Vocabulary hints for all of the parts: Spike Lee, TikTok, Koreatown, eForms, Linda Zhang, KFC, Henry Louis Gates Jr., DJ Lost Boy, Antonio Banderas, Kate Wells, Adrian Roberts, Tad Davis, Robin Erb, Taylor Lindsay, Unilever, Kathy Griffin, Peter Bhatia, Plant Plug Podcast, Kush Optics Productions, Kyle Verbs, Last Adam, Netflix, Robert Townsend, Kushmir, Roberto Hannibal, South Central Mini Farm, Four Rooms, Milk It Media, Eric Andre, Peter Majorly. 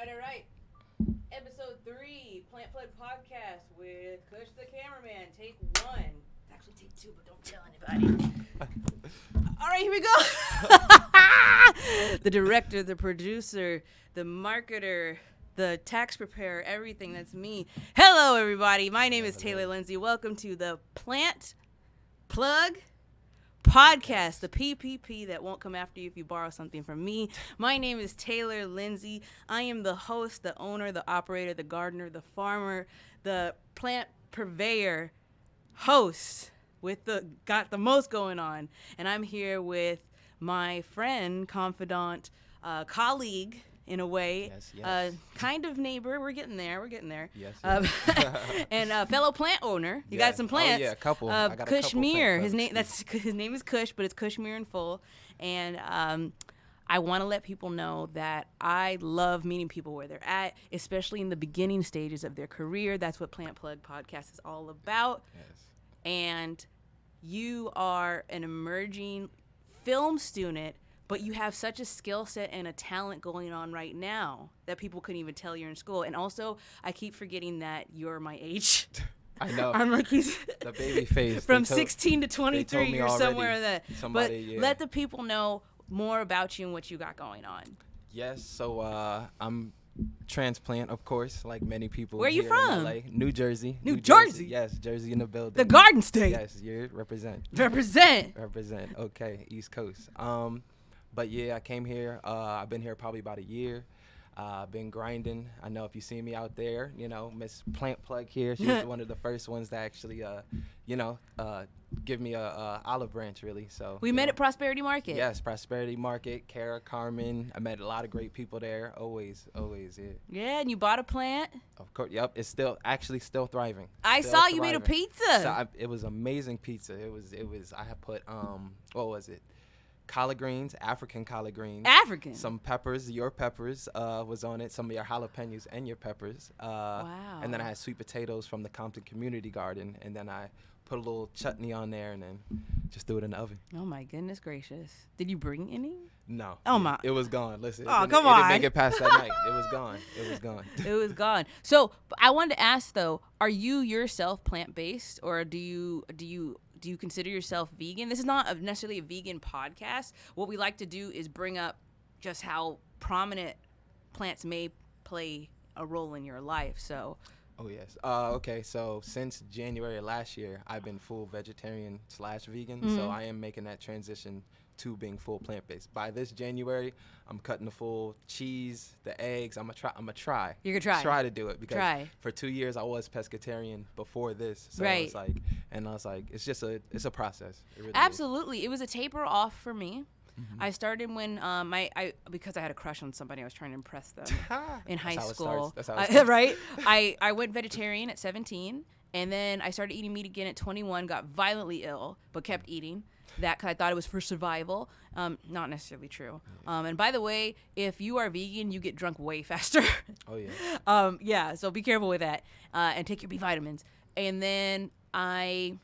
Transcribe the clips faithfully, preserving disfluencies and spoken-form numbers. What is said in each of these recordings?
right, all right. Episode three, Plant Plug Podcast with Kush the cameraman. Take one. It's actually take two, but don't tell anybody. All right, here we go. The director, the producer, the marketer, the tax preparer, everything. That's me. Hello, everybody. My name is Taylor Lindsay. Welcome to the Plant Plug Podcast, the P P P that won't come after you if you borrow something from me. My name is Taylor Lindsay. I am the host, the owner, the operator, the gardener, the farmer, the plant purveyor, host with the got the most going on. And I'm here with my friend, confidant, uh, colleague, in a way, yes, yes. Uh, kind of neighbor. We're getting there. We're getting there. Yes. yes. Uh, and a fellow plant owner. You yeah. got some plants. Oh, yeah, a couple. Uh, I got Kushmir. A couple his name. That's his name is Kush, but it's Kushmir in full. And um, I want to let people know that I love meeting people where they're at, especially in the beginning stages of their career. That's what Plant Plug Podcast is all about. Yes. And you are an emerging film student. But you have such a skill set and a talent going on right now that people couldn't even tell you're in school. And also, I keep forgetting that you're my age. I know. I'm like he's the baby face. From told, sixteen to twenty-three, you're somewhere in that. Somebody, but yeah. Let the people know more about you and what you got going on. Yes. So uh, I'm transplant, of course, like many people. Where are you from? L A, New Jersey. New, New Jersey. Jersey. Yes, Jersey in the building. The Garden State. Yes, you represent. Represent. Represent. Okay, East Coast. Um. But yeah, I came here. Uh, I've been here probably about a year. I've uh, been grinding. I know if you see me out there, you know, Miss Plant Plug here. She was one of the first ones to actually, uh, you know, uh, give me a, a olive branch, really. So we met know. at Prosperity Market. Yes, Prosperity Market. Kara, Carmen. I met a lot of great people there. Always, always. Yeah. Yeah, and you bought a plant. Of course. Yep. It's still actually still thriving. I still saw thriving. You made a pizza. So I, it was amazing pizza. It was. It was. I had put. Um. What was it? Collard greens, African collard greens. African. Some peppers, your peppers uh, was on it. Some of your jalapenos and your peppers. Uh, wow. And then I had sweet potatoes from the Compton Community Garden. And then I put a little chutney on there and then just threw it in the oven. Oh, my goodness gracious. Did you bring any? No. Oh, it, my. It was gone. Listen. Oh, come on. It didn't make it past that night. It was gone. It was gone. It was gone. So I wanted to ask, though, are you yourself plant-based or do you do you – do you consider yourself vegan? This is not a necessarily a vegan podcast. What we like to do is bring up just how prominent plants may play a role in your life. So, oh yes. Uh, okay. So since January of last year, I've been full vegetarian slash vegan. Mm-hmm. So I am making that transition to being full plant based. By this January, I'm cutting the full cheese, the eggs. I'm gonna try. I'm gonna try. You're gonna try. Try to do it because try. for two years I was pescatarian before this. So right. It's like, and I was like, it's just a, it's a process. It really Absolutely, is. It was a taper off for me. Mm-hmm. I started when um, my I because I had a crush on somebody. I was trying to impress them in high That's school. That's how it starts. That's how it starts. Right. I I went vegetarian at seventeen, and then I started eating meat again at twenty-one. Got violently ill, but kept eating. That cause I thought it was for survival. Um, not necessarily true. Um, and by the way, if you are vegan, you get drunk way faster. Oh, yeah. Um, yeah, so be careful with that. Uh, and take your B vitamins. And then I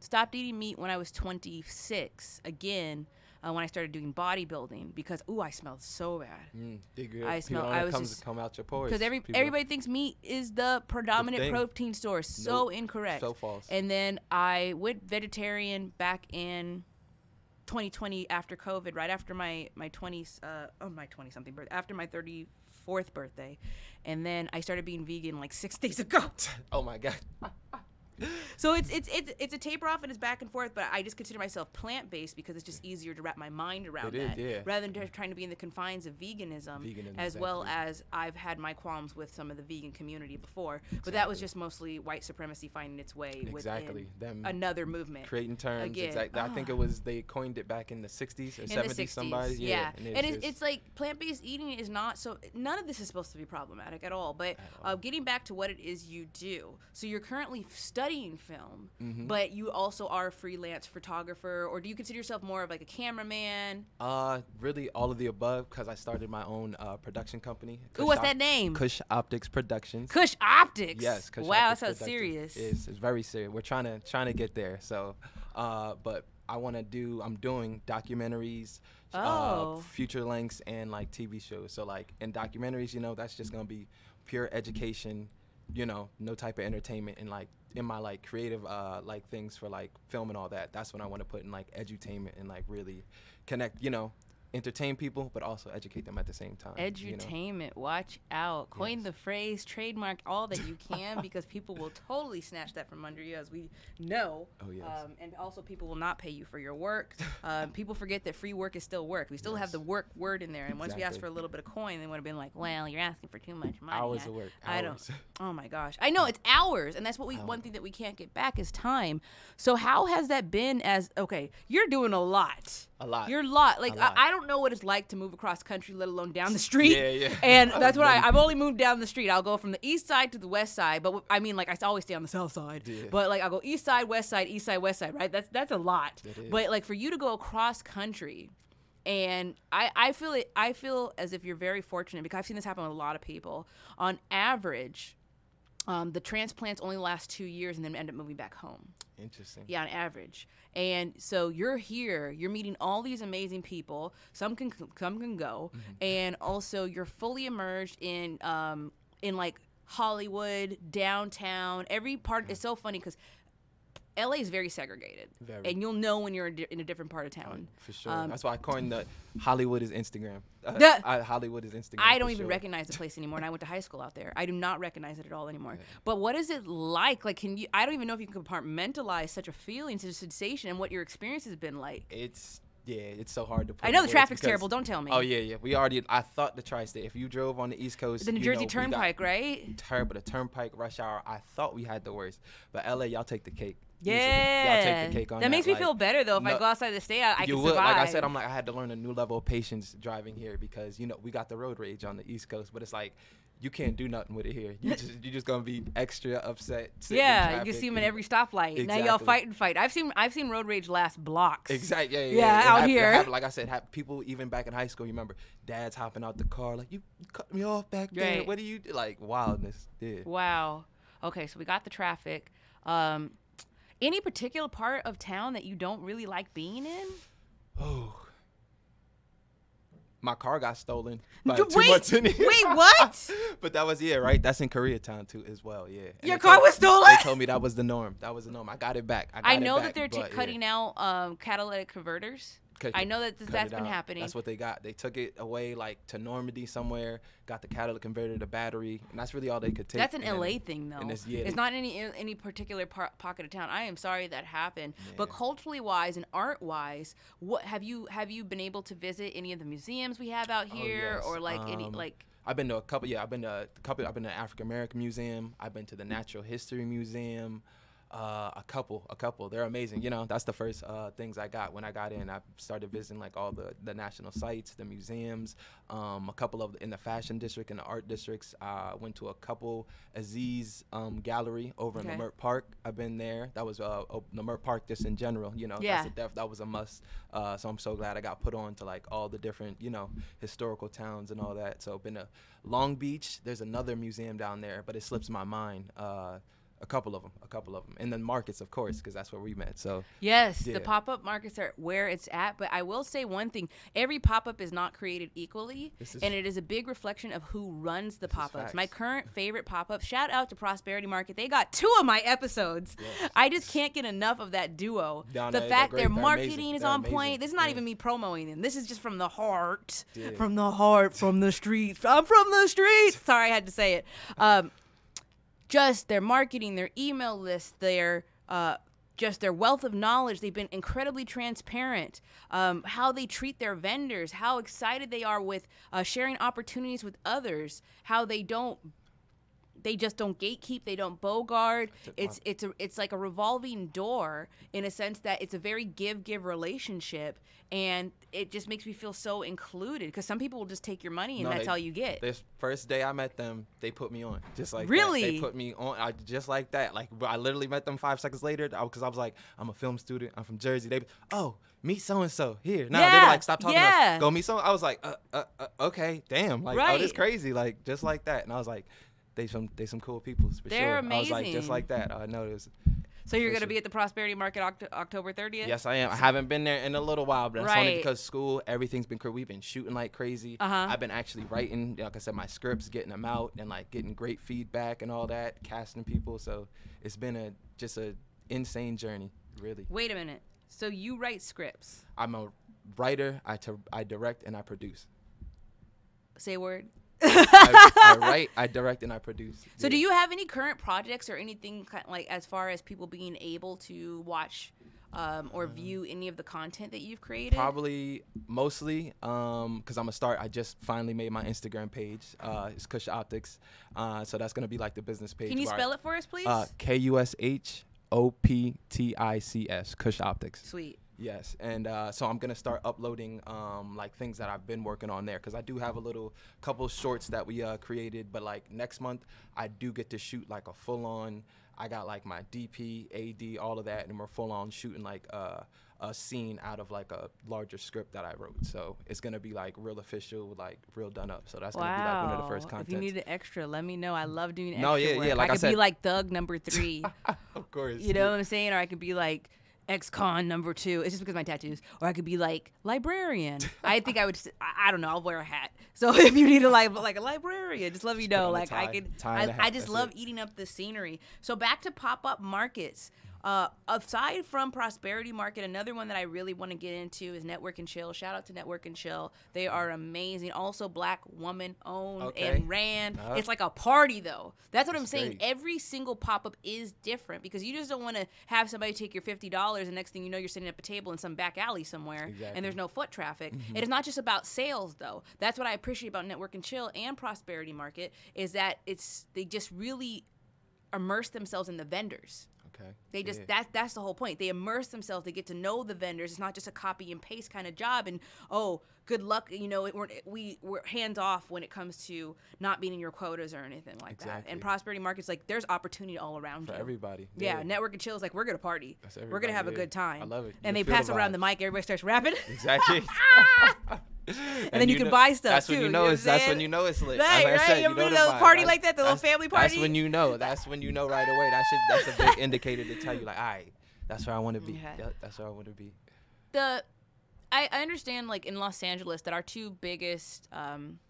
stopped eating meat when I was twenty-six, again, uh, when I started doing bodybuilding. Because, ooh, I smelled so bad. Mm, you I smelled. I was comes just, to come out your pores. Because every, everybody thinks meat is the predominant the protein source. So nope. incorrect. So false. And then I went vegetarian back in twenty twenty after COVID, right after my, my twenties, uh, oh, my twenty-something birthday, after my thirty-fourth birthday. And then I started being vegan like six days ago. Oh, my God. So it's it's it's it's a taper off and it's back and forth, but I just consider myself plant based because it's just easier to wrap my mind around it that is, yeah. rather than trying to be in the confines of veganism. veganism as exactly. well as I've had my qualms with some of the vegan community before, exactly. but that was just mostly white supremacy finding its way exactly. within Them another movement, creating terms. Again. Exactly, oh. I think it was they coined it back in the sixties or in seventies. The sixties, somebody, yeah. yeah. And, it and it's, it's like plant based eating is not so. None of this is supposed to be problematic at all. But at all. Uh, getting back to what it is you do, so you're currently studying. Studying film, mm-hmm. but you also are a freelance photographer, or do you consider yourself more of like a cameraman? Uh, really all of the above, because I started my own uh, production company. Kush Ooh, what's Op- that name? Kush Optics Productions. Kush Optics. Yes. Kush wow, Optics that sounds serious. It's, it's very serious. We're trying to trying to get there. So, uh, but I want to do. I'm doing documentaries, oh. uh, future lengths and like T V shows. So like in documentaries, you know, that's just gonna be pure education, you know, no type of entertainment. And like in my like creative uh, like things for like film and all that, that's when I want to put in like edutainment and like really connect, you know, entertain people, but also educate them at the same time. Edutainment, you know? Watch out. Coin yes. the phrase, trademark all that you can, because people will totally snatch that from under you, as we know. Oh, yes. Um, and also people will not pay you for your work. Um, people forget that free work is still work. We still yes. have the work word in there. And exactly. once we ask for a little bit of coin, they would have been like, well, you're asking for too much money. Hours I, of work. Hours. I don't. Oh, my gosh. I know, it's hours. And that's what we. Hours. One thing that we can't get back is time. So how has that been as, okay, you're doing a lot. A lot. You're a lot. Like, a lot. I, I don't know what it's like to move across country, let alone down the street. Yeah, yeah. And that's what I, I've only moved down the street. I'll go from the east side to the west side, but w- I mean, like, I always stay on the south side. Yeah. But like, I'll go east side, west side, east side, west side, right? That's that's a lot. But like, for you to go across country, and I I feel it. I feel as if you're very fortunate, because I've seen this happen with a lot of people. On average, um, the transplants only last two years and then end up moving back home. Interesting. Yeah, on average. And so you're here, you're meeting all these amazing people. Some can some can go. Mm-hmm. And also you're fully immersed in um in like Hollywood, downtown, every part. Mm-hmm. It's so funny because L A is very segregated, very. And you'll know when you're in a different part of town. For sure. Um, That's why I coined the Hollywood is Instagram. Uh, the, I, Hollywood is Instagram. I don't even sure. recognize the place anymore, and I went to high school out there. I do not recognize it at all anymore. Yeah. But what is it like? Like, can you? I don't even know if you can compartmentalize such a feeling, such a sensation, and what your experience has been like. It's yeah, it's so hard to put. I know the traffic's because, terrible. Don't tell me. Oh yeah, yeah. We already. I thought the tri-state. If you drove on the East Coast, the New Jersey know, Turnpike, right? Terrible. The Turnpike rush hour. I thought we had the worst, but L A, y'all take the cake. Yeah, y'all take the cake on that, that makes me like, feel better though. If no, I go outside the state, I, I you can would, survive. Like I said, I'm like I had to learn a new level of patience driving here because you know we got the road rage on the East Coast, but it's like you can't do nothing with it here. You just you're just gonna be extra upset. Yeah, you can see them at every stoplight. Exactly. Now y'all fight and fight. I've seen I've seen road rage last blocks. Exactly. Yeah, yeah. yeah, yeah. Out happened, here, happened, like I said, happened, people even back in high school. You remember, dad's hopping out the car like you cut me off back there. Right. What do you do? Like wildness? Yeah. Wow. Okay, so we got the traffic. Um, Any particular part of town that you don't really like being in? Oh, my car got stolen by wait, two months in. Wait, what? But that was yeah, right. That's in Koreatown too, as well. Yeah. And your car told, was stolen. They told me that was the norm. That was the norm. I got it back. I, got I know it back, that they're but, t- cutting yeah. out um, catalytic converters. Cut, I know that th- that's been out. happening. That's what they got. They took it away like to Normandy somewhere, got the catalytic converter, the battery, and that's really all they could take. That's an and, L A thing though. It's, yeah, it's not in any, any particular par- pocket of town. I am sorry that happened. Yeah. But culturally wise and art wise, what have you have you been able to visit any of the museums we have out here oh, yes. or like um, any like I've been to a couple yeah, I've been to a couple I've been to the African American Museum, I've been to the Natural History Museum. Uh, a couple, a couple. They're amazing. You know, that's the first uh, things I got when I got in. I started visiting like all the, the national sites, the museums, um, a couple of in the fashion district and the art districts. I uh, went to a couple Aziz um, gallery over okay. in Leimert Park. I've been there. That was uh, Leimert Park just in general. You know, yeah. that's a def- that was a must. Uh, so I'm so glad I got put on to like all the different, you know, historical towns and all that. So been to Long Beach. There's another museum down there, but it slips my mind. Uh, A couple of them, a couple of them. And then markets, of course, because that's where we met. So yes, yeah. the pop-up markets are where it's at. But I will say one thing. Every pop-up is not created equally. And it is a big reflection of who runs the pop-ups. My current favorite pop-up, shout out to Prosperity Market. They got two of my episodes. Yes. I just can't get enough of that duo. No, the no, fact their marketing amazing. is they're on amazing. point. This is not yeah. even me promoting them. This is just from the heart. Yeah. From the heart, from the streets. I'm from the streets. Sorry, I had to say it. Um, Just their marketing, their email list, their uh, just their wealth of knowledge. They've been incredibly transparent. Um, how they treat their vendors, how excited they are with uh, sharing opportunities with others, how they don't, they just don't gatekeep, they don't bogart. It's it's a it's like a revolving door in a sense that it's a very give give relationship, and it just makes me feel so included because some people will just take your money and no, that's they, all you get. This first day I met them, they put me on just like really that. They put me on I, just like that. Like I literally met them five seconds later because I, I was like, I'm a film student. I'm from Jersey. They oh meet so and so here. No, yeah, they were like stop talking. Yeah. To us. Go meet so. I was like uh, uh, uh okay damn like right. oh this crazy like just like that. And I was like they some they some cool people for they're sure. Amazing. I was like just like that. I noticed. So you're going to sure. be at the Prosperity Market Oct- October thirtieth? Yes, I am. I haven't been there in a little while, but that's right. only because school, everything's been crazy. We've been shooting like crazy. Uh-huh. I've been actually writing, like I said, my scripts, getting them out, and like getting great feedback and all that, casting people. So it's been a just a insane journey, really. Wait a minute. So you write scripts? I'm a writer. I t- I direct and I produce. Say a word. I, I write, I direct, and I produce. So yeah. do you have any current projects or anything like as far as people being able to watch um, or um, view any of the content that you've created? Probably mostly because um, I'm going to start. I just finally made my Instagram page. Uh, it's Kush Optics. Uh, so that's going to be like the business page. Can you spell I, it for us, please? Uh, K U S H O P T I C S, Kush Optics. Sweet. Yes, and uh, so I'm gonna start uploading um, like things that I've been working on there because I do have a little couple shorts that we uh, created, but like next month I do get to shoot like a full on. I got like my D P, A D, all of that, and we're full on shooting like uh, a scene out of like a larger script that I wrote. So it's gonna be like real official, like real done up. So that's wow. gonna be like one of the first contents. If you need an extra, let me know. I love doing extra no, yeah, work. Yeah, like I, I could said. be like Thug number three. Of course. You know yeah. what I'm saying? Or I could be like ex-con number two. It's just because my tattoos. Or I could be like librarian. I think I would just, I, I don't know, I'll wear a hat. So if you need a li- like a librarian, just let me just know. Like tie, I could I, I just That's love it. Eating up the scenery. So back to pop-up markets. Uh, aside from Prosperity Market, another one that I really want to get into is Network and Chill. Shout out to Network and Chill. They are amazing. Also black woman owned okay. and ran. Uh-huh. It's like a party though. That's what That's I'm saying. Great. Every single pop-up is different because you just don't want to have somebody take your fifty dollars and next thing you know you're sitting at a table in some back alley somewhere exactly. and there's no foot traffic. Mm-hmm. It's not just about sales though. That's what I appreciate about Network and Chill and Prosperity Market is that it's they just really immerse themselves in the vendors. Okay. They just yeah. that that's the whole point. They immerse themselves. They get to know the vendors. It's not just a copy and paste kind of job. And oh, good luck. You know, it, we're, we we're hands off when it comes to not meeting your quotas or anything like exactly. that. And Prosperity Market's like there's opportunity all around for you. everybody. Yeah, yeah. Network and Chill is like we're gonna party. We're gonna have yeah. a good time. I love it. And you they pass the around the mic. Everybody starts rapping. Exactly. And, and then you, you can know, buy stuff that's too. When you know, you know it's, that's when you know it's lit. Right, like right. Said, you ever do the party that's, like that, the little family party? That's when you know. That's when you know right away. That should, that's a big indicator to tell you, like, all right, that's where I want to be. Okay. That's where I want to be. The, I, I understand, like, in Los Angeles that our two biggest um,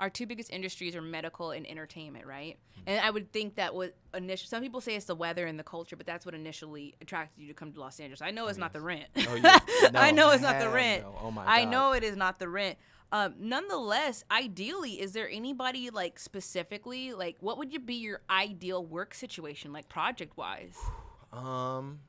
our two biggest industries are medical and entertainment, right? Mm-hmm. And I would think that was initial. Some people say it's the weather and the culture, but that's what initially attracted you to come to Los Angeles. I know oh, it's yes. not the rent. Oh, yeah. no, I know it's not the rent. No. Oh my God. I know it is not the rent. Um, nonetheless, ideally, is there anybody like specifically like what would you be your ideal work situation like project wise? Um.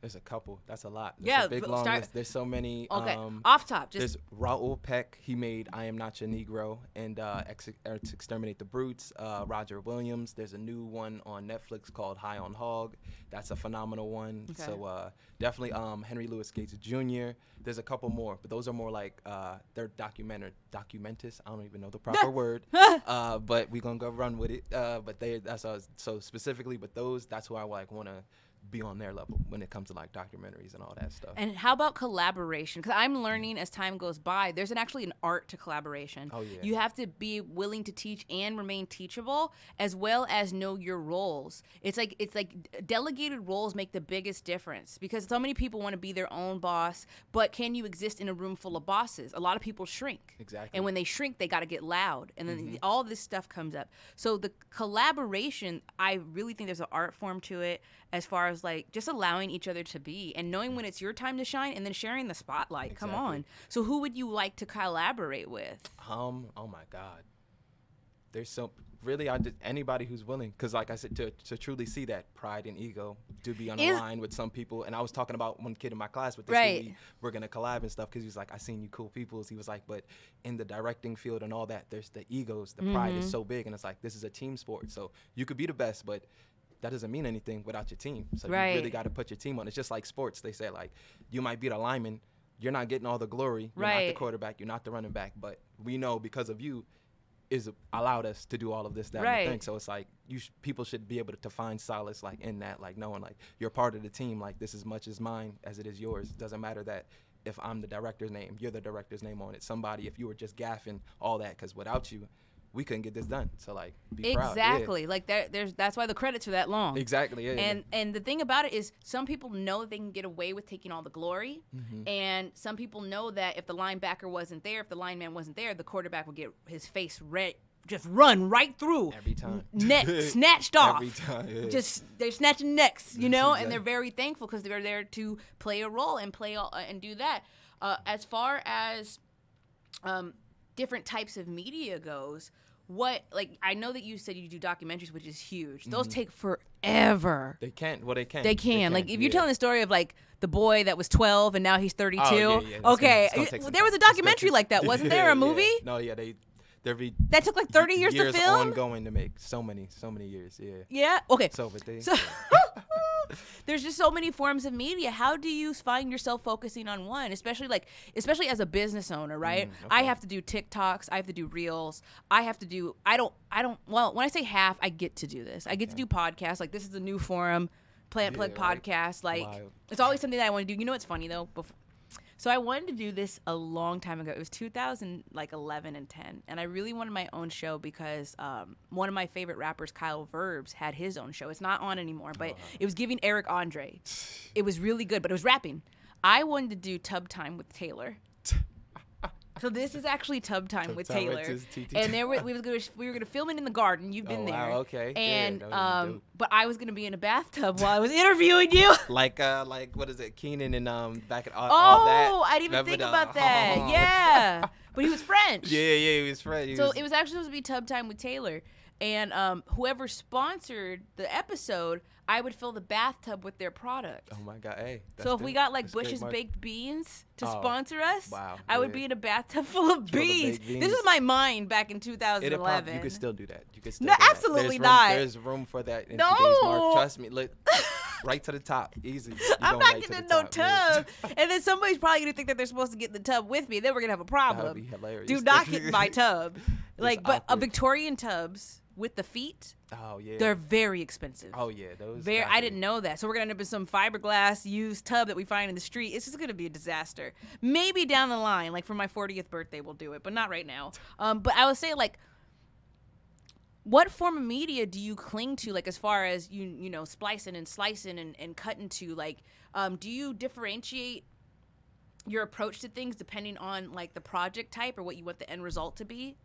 There's a couple. That's a lot. There's yeah, a big, long start, list. There's so many. Okay. Um, Off top. Just there's Raoul Peck. He made I Am Not Your Negro and uh, ex- ex- Exterminate the Brutes. Uh, Roger Williams. There's a new one on Netflix called High on Hog. That's a phenomenal one. Okay. So uh, definitely um, Henry Louis Gates Junior There's a couple more, but those are more like uh, they're documentar- documentous. I don't even know the proper word, uh, but we're going to go run with it. Uh, but they that's uh, so specifically, but those, that's who I like want to be on their level when it comes to like documentaries and all that stuff. And how about collaboration? Because I'm learning as time goes by, there's an actually an art to collaboration. Oh, yeah. You have to be willing to teach and remain teachable as well as know your roles. It's like it's like delegated roles make the biggest difference because so many people want to be their own boss, but can you exist in a room full of bosses? A lot of people shrink. Exactly. And when they shrink, they got to get loud. And then mm-hmm. all this stuff comes up. So the collaboration, I really think there's an art form to it as far as like just allowing each other to be and knowing when it's your time to shine and then sharing the spotlight. Exactly. Come on. So who would you like to collaborate with? Um. Oh my God. There's some really I did, anybody who's willing because like I said to to truly see that pride and ego do be on the line with some people. And I was talking about one kid in my class with this right. movie, we're gonna collab and stuff because he was like I seen you cool peoples. He was like but in the directing field and all that there's the egos the mm-hmm. pride is so big and it's like this is a team sport so you could be the best but that doesn't mean anything without your team. So right. you really got to put your team on. It's just like sports. They say, like, you might be the lineman. You're not getting all the glory. You're right. not the quarterback. You're not the running back. But we know because of you is allowed us to do all of this, that, right. and thing. So it's like you sh- people should be able to, to find solace like in that, like knowing like you're part of the team. Like this as much as mine as it is yours. It doesn't matter that if I'm the director's name, you're the director's name on it. Somebody, if you were just gaffing all that, because without you, we couldn't get this done. So like, be exactly. proud. Exactly. Yeah. Like there, there's that's why the credits are that long. Exactly. Yeah. And yeah. and the thing about it is, some people know they can get away with taking all the glory, mm-hmm. and some people know that if the linebacker wasn't there, if the lineman wasn't there, the quarterback would get his face red. Just run right through. Every time. Net snatched off. Every time. Yeah. Just they're snatching necks, you know, exactly. and they're very thankful because they're there to play a role and play all, uh, and do that. Uh, as far as um, different types of media goes, what like I know that you said you do documentaries, which is huge. Those mm-hmm. take forever. They can't. Well, they can. They can. They can. Like if you're yeah. telling the story of like the boy that was twelve and now he's thirty-two. Oh, yeah, yeah. Okay, gonna, well, there was a documentary like that, wasn't there? A movie? Yeah. No, yeah, they. Be that took like thirty years, years to film. Ongoing to make so many, so many years. Yeah. Yeah. Okay. So, but they, so there's just so many forms of media. How do you find yourself focusing on one, especially like, especially as a business owner, right? Mm, okay. I have to do TikToks. I have to do reels. I have to do. I don't. I don't. Well, when I say half, I get to do this. I get okay. to do podcasts. Like this is the new forum, Plant Plug yeah, Podcast. Like, like it's always something that I want to do. You know what's funny though? Before, So I wanted to do this a long time ago. It was two thousand eleven and ten, and I really wanted my own show because um, one of my favorite rappers, Kyle Verbs, had his own show. It's not on anymore, but oh. it was giving Eric Andre. It was really good, but it was rapping. I wanted to do Tub Time with Taylor. So this is actually Tub Time Tub with time Taylor, and there were, we, was gonna, we were going to film it in the garden. You've been oh, there. Wow, okay. And yeah, um, but I was going to be in a bathtub while I was interviewing you. Like uh, like what is it, Keenan and um back at all, oh, all that. Oh, I didn't even Remember think the, about that. Oh. Yeah, but he was French. Yeah, yeah, he was French. He so was... it was actually supposed to be Tub Time with Taylor, and um, whoever sponsored the episode, I would fill the bathtub with their product. Oh my God, hey. So if we got like Bush's Baked Beans to oh, sponsor us, wow, I yeah. would be in a bathtub full of beans. beans. This was my mind back in two thousand eleven. Probably, you could still do that. You could still no, do absolutely that. There's room, not. There's room for that in no. today's market. Trust me, look, right to the top, easy. You're I'm not right getting in no tub. And then somebody's probably gonna think that they're supposed to get in the tub with me. Then we're gonna have a problem. That would be hilarious. Do not get in my tub. Like, it's but a uh, Victorian tubs. With the feet, oh yeah, they're very expensive. Oh yeah, those. Very, I didn't know that, so we're gonna end up in some fiberglass used tub that we find in the street. It's just gonna be a disaster. Maybe down the line, like for my fortieth birthday, we'll do it, but not right now. Um, but I would say, like, what form of media do you cling to? Like, as far as you, you know, splicing and slicing and and cutting to, like, um, do you differentiate your approach to things depending on like the project type or what you want the end result to be?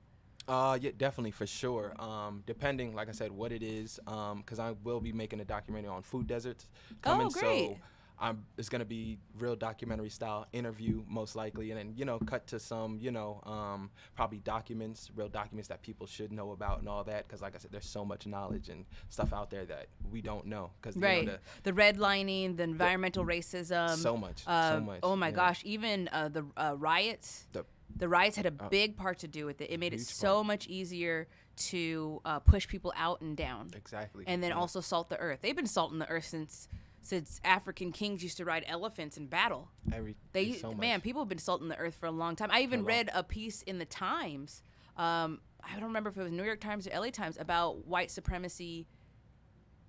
Uh, yeah, definitely, for sure. Um, depending, like I said, what it is, um, because I will be making a documentary on food deserts coming. Oh, great. So I'm, it's going to be real documentary style interview, most likely, and then, you know, cut to some, you know, um, probably documents, real documents that people should know about and all that, because, like I said, there's so much knowledge and stuff out there that we don't know. Cause, right. You know, the, the redlining, the environmental the, racism. So much, uh, so much. Oh, my yeah. gosh. Even uh, the uh, riots. The The riots had a big part to do with it. It made it so much easier to uh, push people out and down. Exactly. And then yeah. also salt the earth. They've been salting the earth since since African kings used to ride elephants in battle. Every, they so man, much. people have been salting the earth for a long time. I even Hello. read a piece in the Times. Um, I don't remember if it was New York Times or L A Times about white supremacy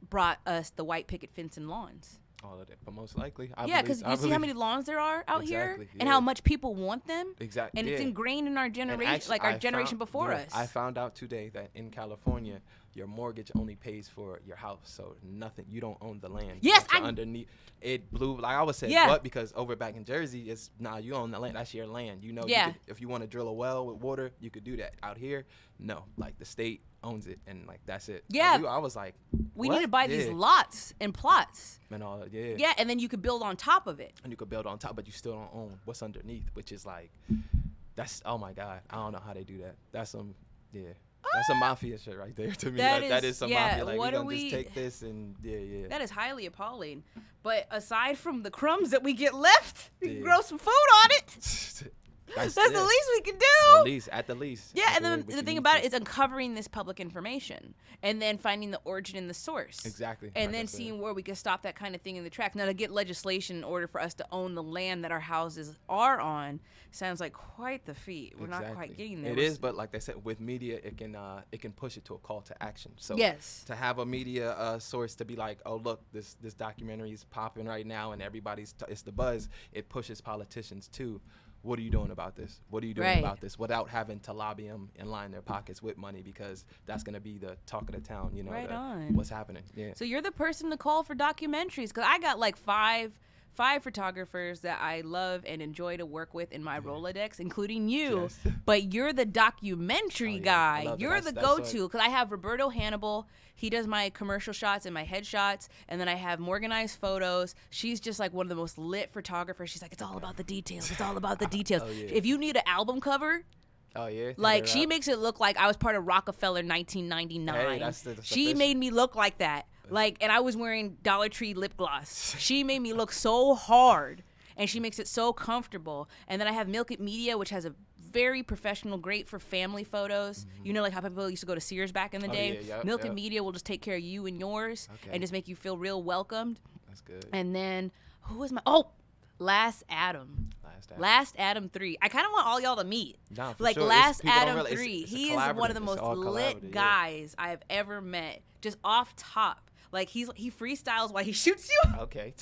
brought us the white picket fence and lawns. All of that, but most likely. I yeah, because you I see believe. how many lawns there are out exactly, here, yeah. and how much people want them. Exactly, and yeah. it's ingrained in our generation, actually, like our I generation found, before yeah, us. I found out today that in California, your mortgage only pays for your house, so nothing. You don't own the land. Yes, I underneath it blew. Like I was saying, yeah. what? Because over back in Jersey, it's nah. You own the land. That's your land. You know. Yeah. You could, if you want to drill a well with water, you could do that. Out here, no. Like the state owns it, and like that's it. Yeah. I, knew, I was like, we what? need to buy yeah. these lots and plots. And all, yeah. yeah, and then you could build on top of it. And you could build on top, but you still don't own what's underneath, which is like, that's, oh my God, I don't know how they do that. That's some, yeah, ah! that's some mafia shit right there to me. That, like, is, that is some yeah, mafia. Like, what we're gonna we, just take this and, yeah, yeah. That is highly appalling. But aside from the crumbs that we get left, yeah. we can grow some food on it. That's, That's the least we can do. At least, at the least. Yeah, and then the thing about it is uncovering this public information and then finding the origin and the source. Exactly. And then seeing where we can stop that kind of thing in the track. Now, to get legislation in order for us to own the land that our houses are on sounds like quite the feat. We're not quite getting there. It is, but like I said, with media, it can uh, it can push it to a call to action. So yes. to have a media uh, source to be like, oh, look, this this documentary is popping right now and everybody's, t it's the buzz, it pushes politicians too. what are you doing about this? What are you doing right. about this? Without having to lobby them and line their pockets with money, because that's going to be the talk of the town, you know, right the, on. what's happening. Yeah. So you're the person to call for documentaries, because I got like five five photographers that I love and enjoy to work with in my yeah. Rolodex, including you, yes. but you're the documentary oh, yeah. guy. You're the go-to, because I have Roberto Hannibal. He does my commercial shots and my head shots, and then I have Morganized Photos. She's just like one of the most lit photographers. She's like, it's all about the details. It's all about the details. oh, yeah. If you need an album cover, oh yeah, like she out. makes it look like I was part of Rockefeller nineteen ninety-nine. Hey, that's the, that's she made me look like that. Like, and I was wearing Dollar Tree lip gloss. She made me look so hard, and she makes it so comfortable. And then I have Milk It Media, which has a very professional, great for family photos. Mm-hmm. You know, like how people used to go to Sears back in the oh, day? Yeah, yep, Milk yep. It Media will just take care of you and yours okay. and just make you feel real welcomed. That's good. And then, who was my, oh, Last Adam. Last Adam. Last Adam three. I kind of want all y'all to meet. Nah, like sure. Last Adam really, three. It's, it's he is one of the most lit guys yeah. I have ever met, just off top. Like, he's he freestyles while he shoots you. Okay.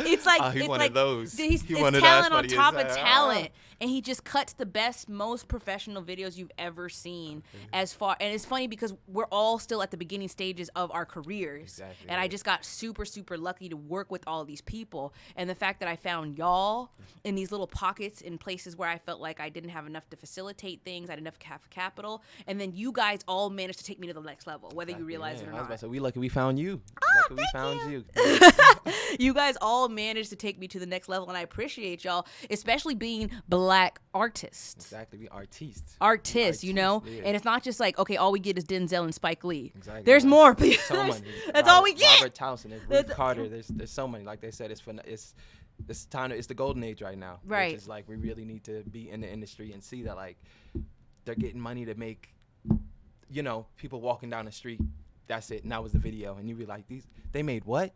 It's like, oh, he it's wanted like those. He's he wanted talent on top of talent. Ah. And he just cuts the best, most professional videos you've ever seen mm-hmm. as far. And it's funny because we're all still at the beginning stages of our careers. Exactly, and right. I just got super, super lucky to work with all these people. And the fact that I found y'all in these little pockets in places where I felt like I didn't have enough to facilitate things. I didn't have enough capital. And then you guys all managed to take me to the next level, whether exactly, you realize yeah. it or not. I was about to say, we lucky we found you. Oh, lucky thank we found you. you. You guys all managed to take me to the next level, and I appreciate y'all, especially being black artists. Exactly, we artists. Artists, artists you know? Yeah. And it's not just like, okay, all we get is Denzel and Spike Lee. Exactly. There's right. more. There's, so many. That's Robert, all we get. Robert Townsend, there's Ruth that's, Carter, there's, there's so many. Like they said, it's fun, it's it's time to, it's the golden age right now. Right. It's like we really need to be in the industry and see that like they're getting money to make, you know, people walking down the street. That's it. And that was the video. And you be like, these they made what?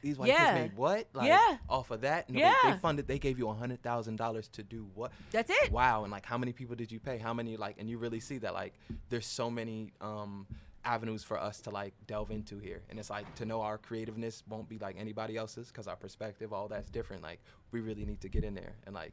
These white yeah. kids made what? Like, yeah. off of that? No, yeah. They, they funded, they gave you one hundred thousand dollars to do what? That's it. Wow. And, like, how many people did you pay? How many, like, and you really see that, like, there's so many um, avenues for us to, like, delve into here. And it's, like, to know our creativeness won't be like anybody else's because our perspective, all that's different. Like, we really need to get in there and, like,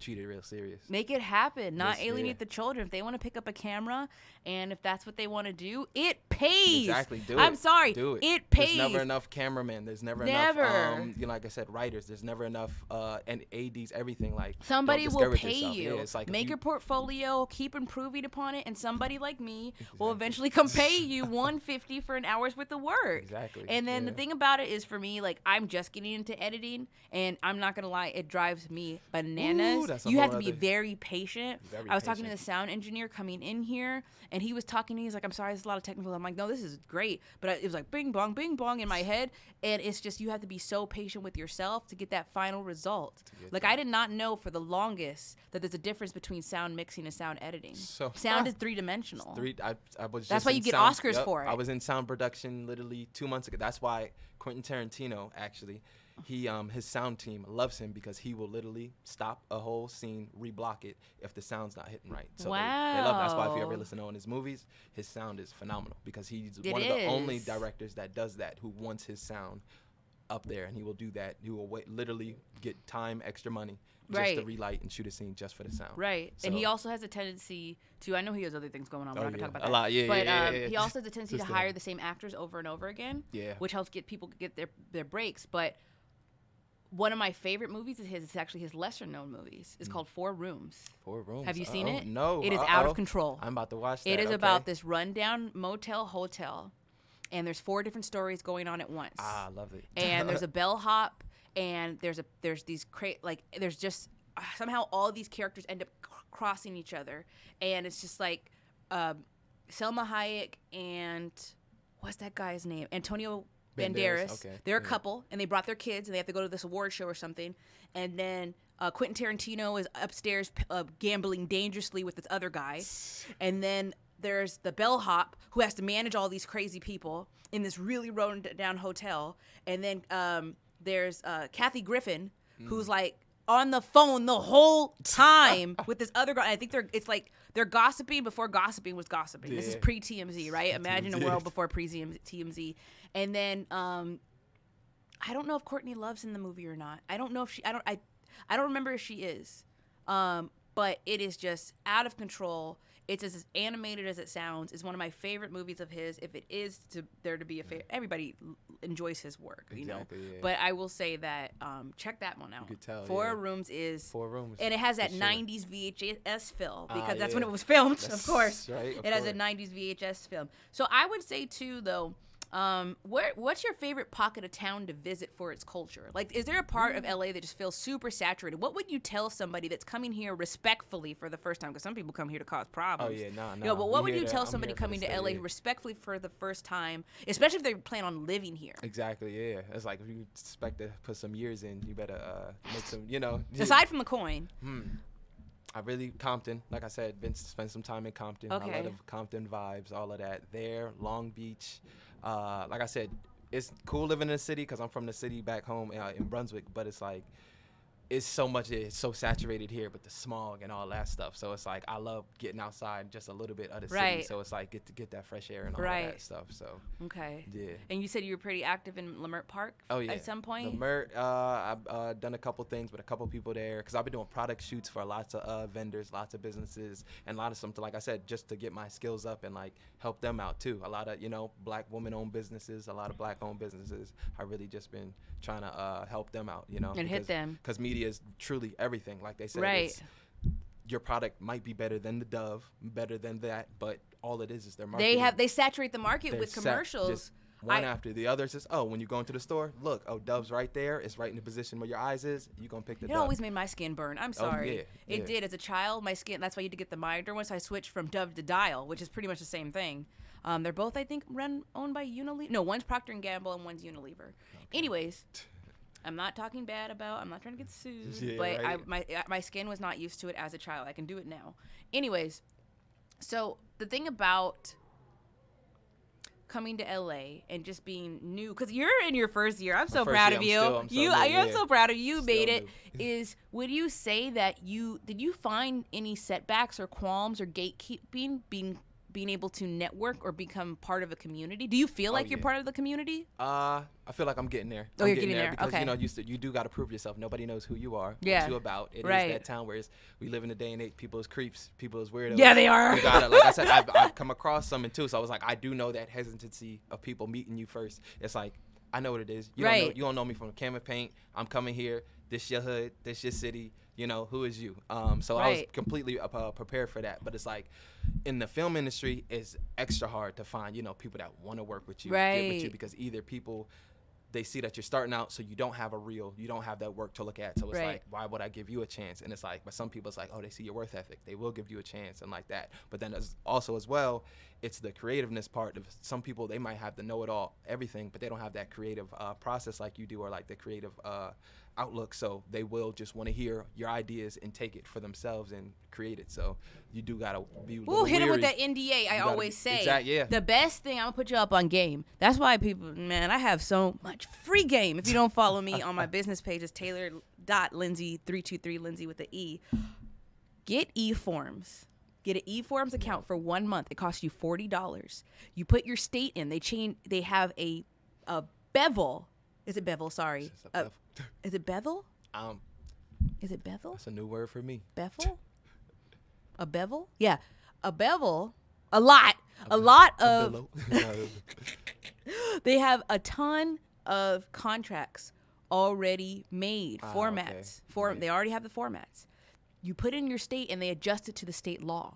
treat it real serious. Make it happen. Not this, alienate yeah. the children. If they want to pick up a camera and if that's what they want to do, it pays. Exactly. Do I'm it. I'm sorry. Do it. It pays. There's never enough cameramen. There's never, never. enough, um, you know, like I said, writers. There's never enough uh, and A Ds, everything. Like somebody will pay yourself. you. Yeah, it's like make you, your portfolio, keep improving upon it, and somebody like me exactly. will eventually come pay you one hundred fifty dollars for an hour's worth of work. Exactly. And then yeah. the thing about it is for me, like I'm just getting into editing and I'm not going to lie, it drives me bananas. Ooh. You have to be very patient. Very I was patient. talking to the sound engineer coming in here, and he was talking to me. He's like, I'm sorry, there's a lot of technical. I'm like, no, this is great. But I, it was like, bing, bong, bing, bong in my head. And it's just you have to be so patient with yourself to get that final result. Like, that. I did not know for the longest that there's a difference between sound mixing and sound editing. So, sound is three-dimensional. Three, I, I was just That's why you get sound, Oscars yep, for it. I was in sound production literally two months ago. That's why Quentin Tarantino, actually, He um his sound team loves him because he will literally stop a whole scene, reblock it if the sound's not hitting right. So wow. they, they love it. That's why if you ever listen to one of his movies, his sound is phenomenal because he's it one is. of the only directors that does that, who wants his sound up there, and he will do that. He will wait, literally get time, extra money, just right. to relight and shoot a scene just for the sound. Right. So, and he also has a tendency to, I know he has other things going on, we're oh not yeah. gonna talk about that. A lot, yeah, but yeah, yeah, um, yeah. he also has a tendency to hire the same actors over and over again, yeah. which helps get people get their, their breaks. But one of my favorite movies is his. It's actually his lesser-known movies. It's mm. called Four Rooms. Four Rooms. Have you seen Uh-oh. it? No. It is Uh-oh. out of control. I'm about to watch that. It is okay. about this rundown motel hotel, and there's four different stories going on at once. Ah, I love it. And there's a bellhop, and there's a there's these cra- like there's just uh, somehow all these characters end up c- crossing each other, and it's just like um, Selma Hayek and what's that guy's name? Antonio Banderas, okay. They're a yeah. couple, and they brought their kids, and they have to go to this award show or something. And then uh, Quentin Tarantino is upstairs uh, gambling dangerously with this other guy. And then there's the bellhop who has to manage all these crazy people in this really run-down hotel. And then um, there's uh, Kathy Griffin, mm. who's like on the phone the whole time with this other girl. And I think they're it's like they're gossiping before gossiping was gossiping. Yeah. This is pre-T M Z, right? Imagine a world before pre-T M Z. And then um, I don't know if Courtney Love's in the movie or not. I don't know if she. I don't. I. I don't remember if she is, um, but it is just out of control. It's as animated as it sounds. It's one of my favorite movies of his. If it is to, there to be a favorite, everybody enjoys his work, you exactly, know. Yeah. But I will say that um, check that one out. You could tell, Four yeah. Rooms is Four Rooms, and it has that sure. nineties V H S feel because ah, that's yeah. when it was filmed. That's of course, right, of it course. has a nineties V H S film. So I would say too, though, um, where what's your favorite pocket of town to visit for its culture? Like, is there a part of L A that just feels super saturated? What would you tell somebody that's coming here respectfully for the first time? Because some people come here to cause problems. Oh yeah, no, nah, no. Nah. You know, but what I'm would you to, tell I'm somebody coming to L A respectfully for the first time, especially if they plan on living here? Exactly. Yeah, it's like if you expect to put some years in, you better uh, make some. You know. Aside from the coin. Hmm. I really, Compton, like I said, been spent some time in Compton. Okay. A lot of Compton vibes, all of that. There, Long Beach. Uh, like I said, it's cool living in the city because I'm from the city back home uh, in Brunswick, but it's like, it's so much, it's so saturated here with the smog and all that stuff. So it's like, I love getting outside just a little bit of the right. city. So it's like, get to get that fresh air and all right. that stuff. So, okay. Yeah. And you said you were pretty active in Leimert Park oh, yeah. at some point? Leimert, uh, I've uh, done a couple things with a couple people there because I've been doing product shoots for lots of uh, vendors, lots of businesses, and a lot of something, like I said, just to get my skills up and like help them out too. A lot of, you know, black woman owned businesses, a lot of black owned businesses. I've really just been trying to uh, help them out, you know. And because, hit them. Because media is truly everything, like they said. Right. Your product might be better than the Dove, better than that, but all it is is their marketing. They have they saturate the market They're with commercials. One I, after the other says, oh, when you go into the store, look, oh, Dove's right there. It's right in the position where your eyes is. You're going to pick the it Dove. It always made my skin burn. I'm sorry. Oh, yeah, yeah. It did. As a child, my skin, that's why you had to get the Minder one. So I switched from Dove to Dial, which is pretty much the same thing. Um, they're both, I think, run owned by Unilever. No, one's Procter and Gamble and one's Unilever. Okay. Anyways. I'm not talking bad about, I'm not trying to get sued, yeah, but right. I, my my skin was not used to it as a child. I can do it now. Anyways, so the thing about coming to L A and just being new, because you're in your first year. I'm so proud year, of you. I'm still, I'm you, so new, yeah. I'm so proud of you. Still made it. Is would you say that you did you find any setbacks or qualms or gatekeeping being being able to network or become part of a community? Do you feel like oh, yeah. you're part of the community? Uh, I feel like I'm getting there. Oh, I'm you're getting, getting there. there. Because, okay. you know, you, st you do got to prove yourself. Nobody knows who you are, yeah. what you about. It right. is that town where it's, we live in a day and age. People is creeps. People is weirdos. Yeah, they are. You gotta, like I said, I've, I've come across some too. So I was like, I do know that hesitancy of people meeting you first. It's like, I know what it is. You, right. don't, know, you don't know me from Cam and Paint. I'm coming here. This your hood. This your city. You know, who is you? Um, so right. I was completely uh, prepared for that. But it's like, in the film industry, it's extra hard to find, you know, people that want to work with you, right. get with you, because either people, they see that you're starting out, so you don't have a reel, you don't have that work to look at. So it's right. like, why would I give you a chance? And it's like, but some people, it's like, oh, they see your worth ethic. They will give you a chance and like that. But then there's also as well, it's the creativeness part of some people. They might have the know-it-all, everything, but they don't have that creative uh, process like you do, or like the creative uh, outlook. So they will just want to hear your ideas and take it for themselves and create it. So you do gotta be. Ooh, hit them with that N D A. I always be, say exact, yeah. the best thing. I'm gonna put you up on game. That's why people, man, I have so much free game. If you don't follow me on my business page, it's Taylor dot Lindsay three two three Lindsay with the E. Get eForms. Get an eForms account for one month. It costs you forty dollars. You put your state in. They change. They have a, a bevel. Is it bevel? Sorry. It's a bevel. Uh, is it bevel? Um. Is it bevel? That's a new word for me. Bevel. A bevel? Yeah, a bevel. A lot. A, a lot of. They have a ton of contracts already made. Ah, formats. Okay. Form. Yeah. They already have the formats. You put in your state and they adjust it to the state law.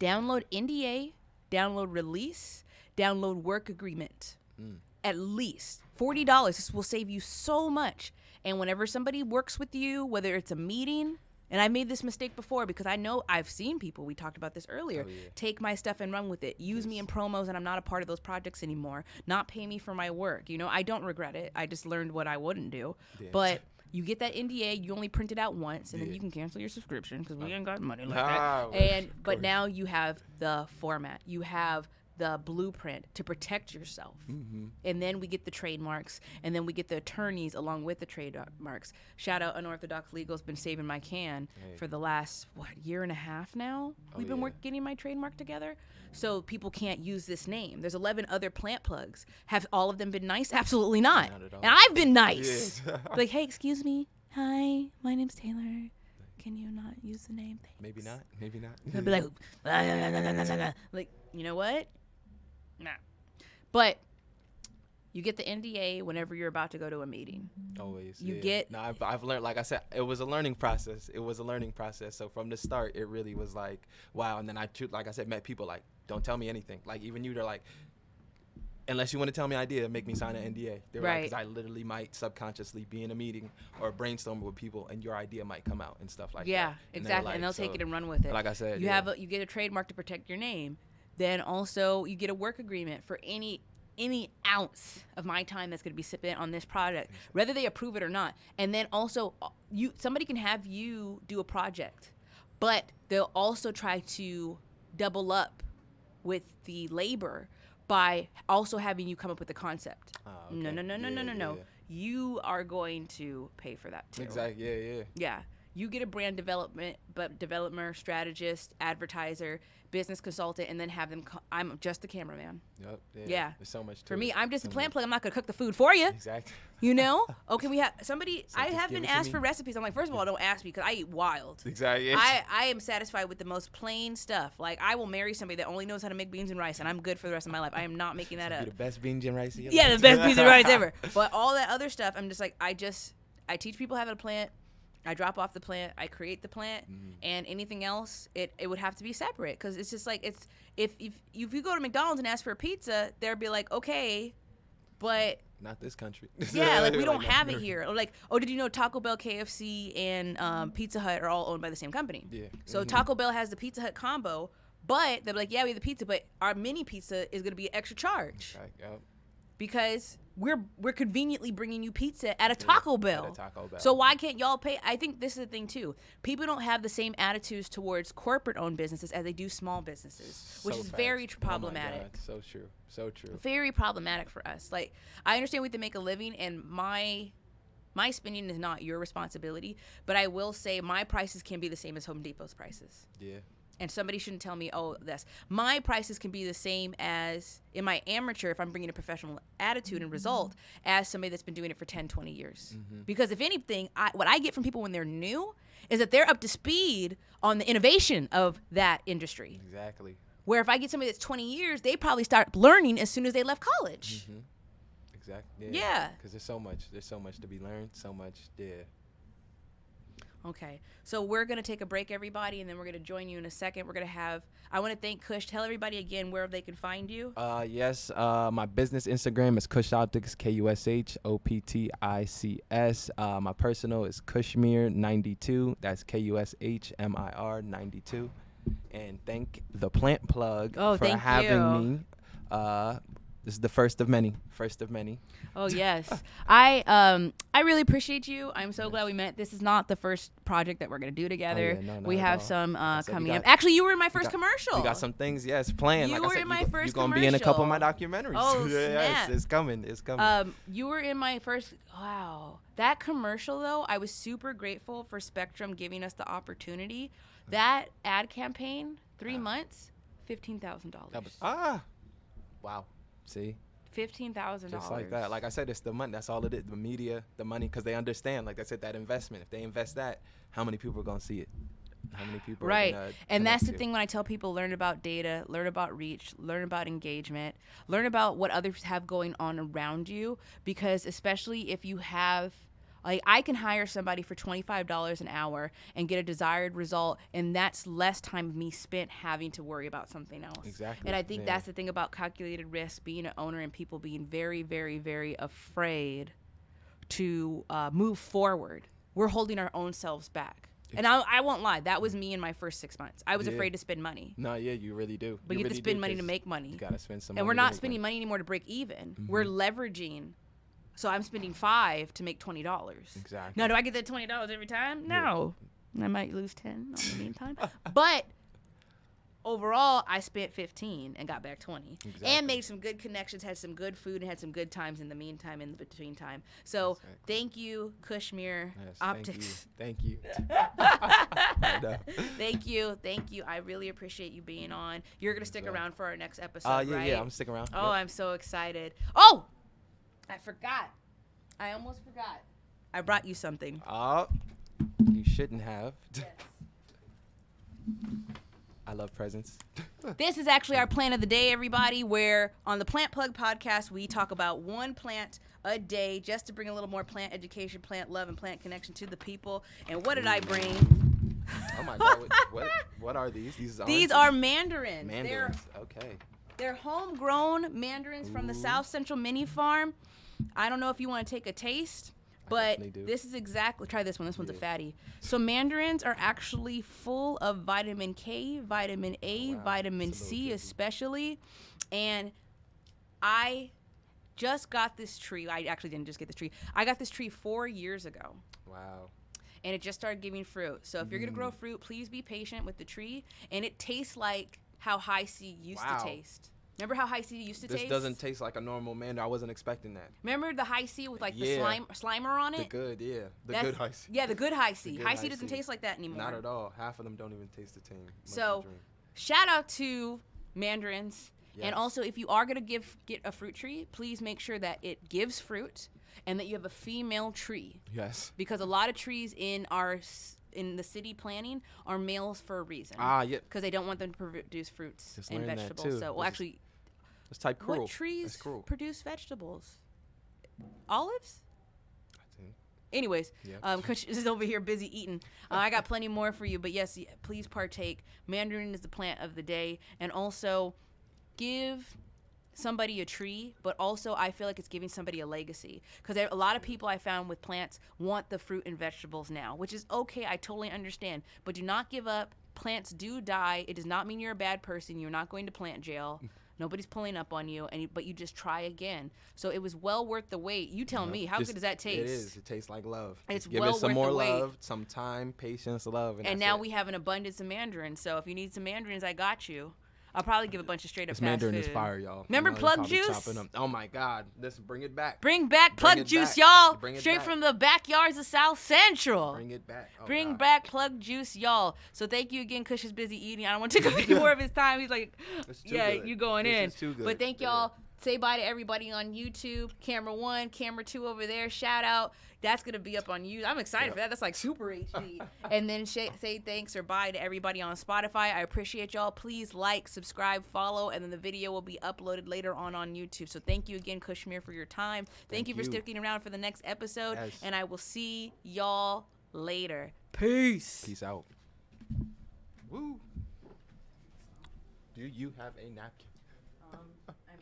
Download N D A, download release, download work agreement. Mm. At least forty dollars. This will save you so much. And whenever somebody works with you, whether it's a meeting, and I made this mistake before because I know I've seen people, we talked about this earlier, oh, yeah. take my stuff and run with it. Use yes. me in promos and I'm not a part of those projects anymore. Not pay me for my work. You know, I don't regret it. I just learned what I wouldn't do. Yeah. But you get that N D A, you only print it out once, and yeah. then you can cancel your subscription because we ain't got money like nah, that. And But now you have the format. You have the blueprint to protect yourself. Mm-hmm. And then we get the trademarks, and then we get the attorneys along with the trademarks. Shout out Unorthodox Legal's been saving my can hey. for the last, what, year and a half now? Oh, We've been yeah. work, getting my trademark together. So people can't use this name. There's eleven other plant plugs. Have all of them been nice? Absolutely not. Not at all. And I've been nice. Yeah. Like, hey, excuse me. hi, my name's Taylor. Can you not use the name? Thanks. Maybe not. Maybe not. I'd be like, blah, blah, blah, blah, blah, blah. Like, you know what? Nah. But you get the N D A whenever you're about to go to a meeting. Always. You yeah. get. No, I've, I've learned, like I said, it was a learning process. It was a learning process. So from the start, it really was like, wow. And then I, like I said, met people like, don't tell me anything. Like, even you, they're like, unless you want to tell me an idea, make me sign an N D A. They're right. Because like, I literally might subconsciously be in a meeting or brainstorm with people, and your idea might come out and stuff like yeah, that. Yeah, exactly. Like, and they'll so, take it and run with it. Like I said, you yeah. have a, you get a trademark to protect your name. Then also you get a work agreement for any any ounce of my time that's going to be spent on this product, whether they approve it or not. And then also you somebody can have you do a project, but they'll also try to double up with the labor by also having you come up with the concept. Oh, okay. No, no, no, no, yeah, no, no, no. Yeah. You are going to pay for that too. Exactly, yeah, yeah. Yeah, you get a brand development, but developer, strategist, advertiser, business consultant, and then have them, co- I'm just the cameraman. Yep, yeah. yeah. There's so much to For it. me, I'm just so a plant much. plug. I'm not gonna cook the food for you. Exactly. You know? Oh, can we have, somebody, so I have been asked for recipes. I'm like, first of all, don't ask me, because I eat wild. Exactly. I, I am satisfied with the most plain stuff. Like, I will marry somebody that only knows how to make beans and rice, and I'm good for the rest of my life. I am not making that so up. You're the best beans and rice ever. Yeah, the best beans and rice ever. But all that other stuff, I'm just like, I just, I teach people how to plant. I drop off the plant, I create the plant, mm-hmm. and anything else, it, it would have to be separate. Because it's just like, it's if, if if you go to McDonald's and ask for a pizza, they'll be like, okay, but. Not this country. Yeah, like we don't like, have it here. Or like, oh, did you know Taco Bell, K F C, and um, Pizza Hut are all owned by the same company? Yeah. So mm-hmm. Taco Bell has the Pizza Hut combo, but they'll be like, yeah, we have the pizza, but our mini pizza is going to be an extra charge. Right, yep. Because we're we're conveniently bringing you pizza at a Taco Bell. At a Taco Bell. So why can't y'all pay? I think this is the thing too. People don't have the same attitudes towards corporate-owned businesses as they do small businesses, which so is fast. very tr- problematic. Oh my God. So true, so true. Very problematic for us. Like I understand we have to make a living, and my my spending is not your responsibility. But I will say my prices can be the same as Home Depot's prices. Yeah. And somebody shouldn't tell me, oh, that's my prices can be the same as in my amateur, if I'm bringing a professional attitude and result, as somebody that's been doing it for ten, twenty years. Mm-hmm. Because if anything, I, what I get from people when they're new is that they're up to speed on the innovation of that industry. Exactly. Where if I get somebody that's twenty years, they probably start learning as soon as they left college. Mm-hmm. Exactly. Yeah. Yeah. Because there's so much. There's so much to be learned. So much. Yeah. Okay, so we're going to take a break, everybody, and then we're going to join you in a second. We're going to have – I want to thank Kush. Tell everybody again where they can find you. Uh, yes, uh, my business Instagram is Kush Optics, K U S H O P T I C S. Uh, my personal is Kushmir ninety-two. That's K U S H M I R ninety-two. And thank the Plant Plug oh, for having you. me. Uh This is the first of many. First of many. Oh, yes. I um I really appreciate you. I'm so yes. glad we met. This is not the first project that we're going to do together. Oh, yeah, no, no, we have no. some uh, coming got, up. Actually, you were in my first we got, commercial. We got some things, yes, planned. You like were I said, in my you, first you're commercial. You're going to be in a couple of my documentaries. Oh, yeah, snap. It's, it's coming. It's coming. Um, You were in my first. Wow. That commercial, though, I was super grateful for Spectrum giving us the opportunity. That ad campaign, three ah. months, fifteen thousand dollars. Ah. Wow. See, fifteen thousand dollars. Just like that. Like I said, it's the money. That's all it is. The media, the money, because they understand. Like I said, that investment. If they invest that, how many people are gonna see it? How many people? Right. Are gonna and that's the thing. It? When I tell people, learn about data, learn about reach, learn about engagement, learn about what others have going on around you. Because especially if you have, like, I can hire somebody for twenty-five dollars an hour and get a desired result, and that's less time me spent having to worry about something else. Exactly. And I think yeah. that's the thing about calculated risk, being an owner, and people being very, very, very afraid to uh, move forward. We're holding our own selves back. And I, I won't lie, that was me in my first six months. I was yeah. afraid to spend money. No, yeah, you really do. But you, you really have to spend money to make money. You gotta spend some money. And we're not spending money. money anymore to break even. Mm-hmm. We're leveraging. So I'm spending five to make twenty dollars. Exactly. Now, do I get that twenty dollars every time? No, yeah. I might lose ten in the meantime. But overall, I spent fifteen and got back twenty, exactly. and made some good connections, had some good food, and had some good times in the meantime, in the between time. So exactly. thank you, Kushmir yes, Optics. Thank you. Thank you. thank you, thank you. I really appreciate you being on. You're gonna stick exactly. around for our next episode, uh, yeah, right? Yeah, I'm sticking around. Oh, yep. I'm so excited. Oh. I forgot. I almost forgot. I brought you something. Oh, you shouldn't have. Yes. I love presents. This is actually our plant of the day, everybody, where on the Plant Plug Podcast, we talk about one plant a day just to bring a little more plant education, plant love, and plant connection to the people. And what did I bring? Oh, my God. What, what, what are these? These, these are mandarins. Mandarins. They're, okay. They're homegrown mandarins Ooh. From the South Central Mini Farm. I don't know if you want to take a taste, but this is exactly, try this one. This one's yeah. a fatty. So mandarins are actually full of vitamin K, vitamin A, wow. vitamin C especially. And I just got this tree. I actually didn't just get this tree. I got this tree four years ago. Wow. And it just started giving fruit. So if mm. you're going to grow fruit, please be patient with the tree. And it tastes like how high C used wow. to taste. Remember how high C used to this taste? This doesn't taste like a normal mandarin. I wasn't expecting that. Remember the high C with like yeah. the slime, slimer on it? The good, yeah. The That's, good high C. Yeah, the good high C. High, high C doesn't C. taste like that anymore. Not at all. Half of them don't even taste the same. So, shout out to mandarins. Yes. And also, if you are going to give get a fruit tree, please make sure that it gives fruit and that you have a female tree. Yes. Because a lot of trees in our in the city planning are males for a reason. Ah, yeah. Because they don't want them to produce fruits Just and vegetables. So, well, this actually... Let's type cruel. What trees cruel. Produce vegetables? Olives? I think. Anyways, yep. um, Kush is over here busy eating. Uh, I got plenty more for you, but yes, please partake. Mandarin is the plant of the day. And also, give somebody a tree, but also I feel like it's giving somebody a legacy. Because a lot of people I found with plants want the fruit and vegetables now, which is okay. I totally understand. But do not give up. Plants do die. It does not mean you're a bad person. You're not going to plant jail. Nobody's pulling up on you, and but you just try again. So it was well worth the wait. You tell yeah, me, how just, good does that taste? It is. It tastes like love. It's just give well it some worth more the wait. love, some time, patience, love, and, and now it. we have an abundance of mandarins. So if you need some mandarins, I got you. I'll probably give a bunch of straight up this fast mandarin food. Is fire, y'all. Remember plug juice? Oh my God, let's bring it back. Bring back plug bring juice, y'all. Straight back. From the backyards of South Central. Bring it back. Oh bring God. back plug juice, y'all. So thank you again. Kush is busy eating. I don't want to take up any more of his time. He's like, yeah, good. you going this in. Is too good. But thank y'all. Yeah. Say bye to everybody on YouTube. Camera one, camera two over there. Shout out. That's going to be up on YouTube. I'm excited yep. for that. That's like super H D. And then sh say thanks or bye to everybody on Spotify. I appreciate y'all. Please like, subscribe, follow, and then the video will be uploaded later on on YouTube. So thank you again, Kushmir, for your time. Thank, thank you for you. sticking around for the next episode. Yes. And I will see y'all later. Peace. Peace out. Woo. Do you have a napkin? Um.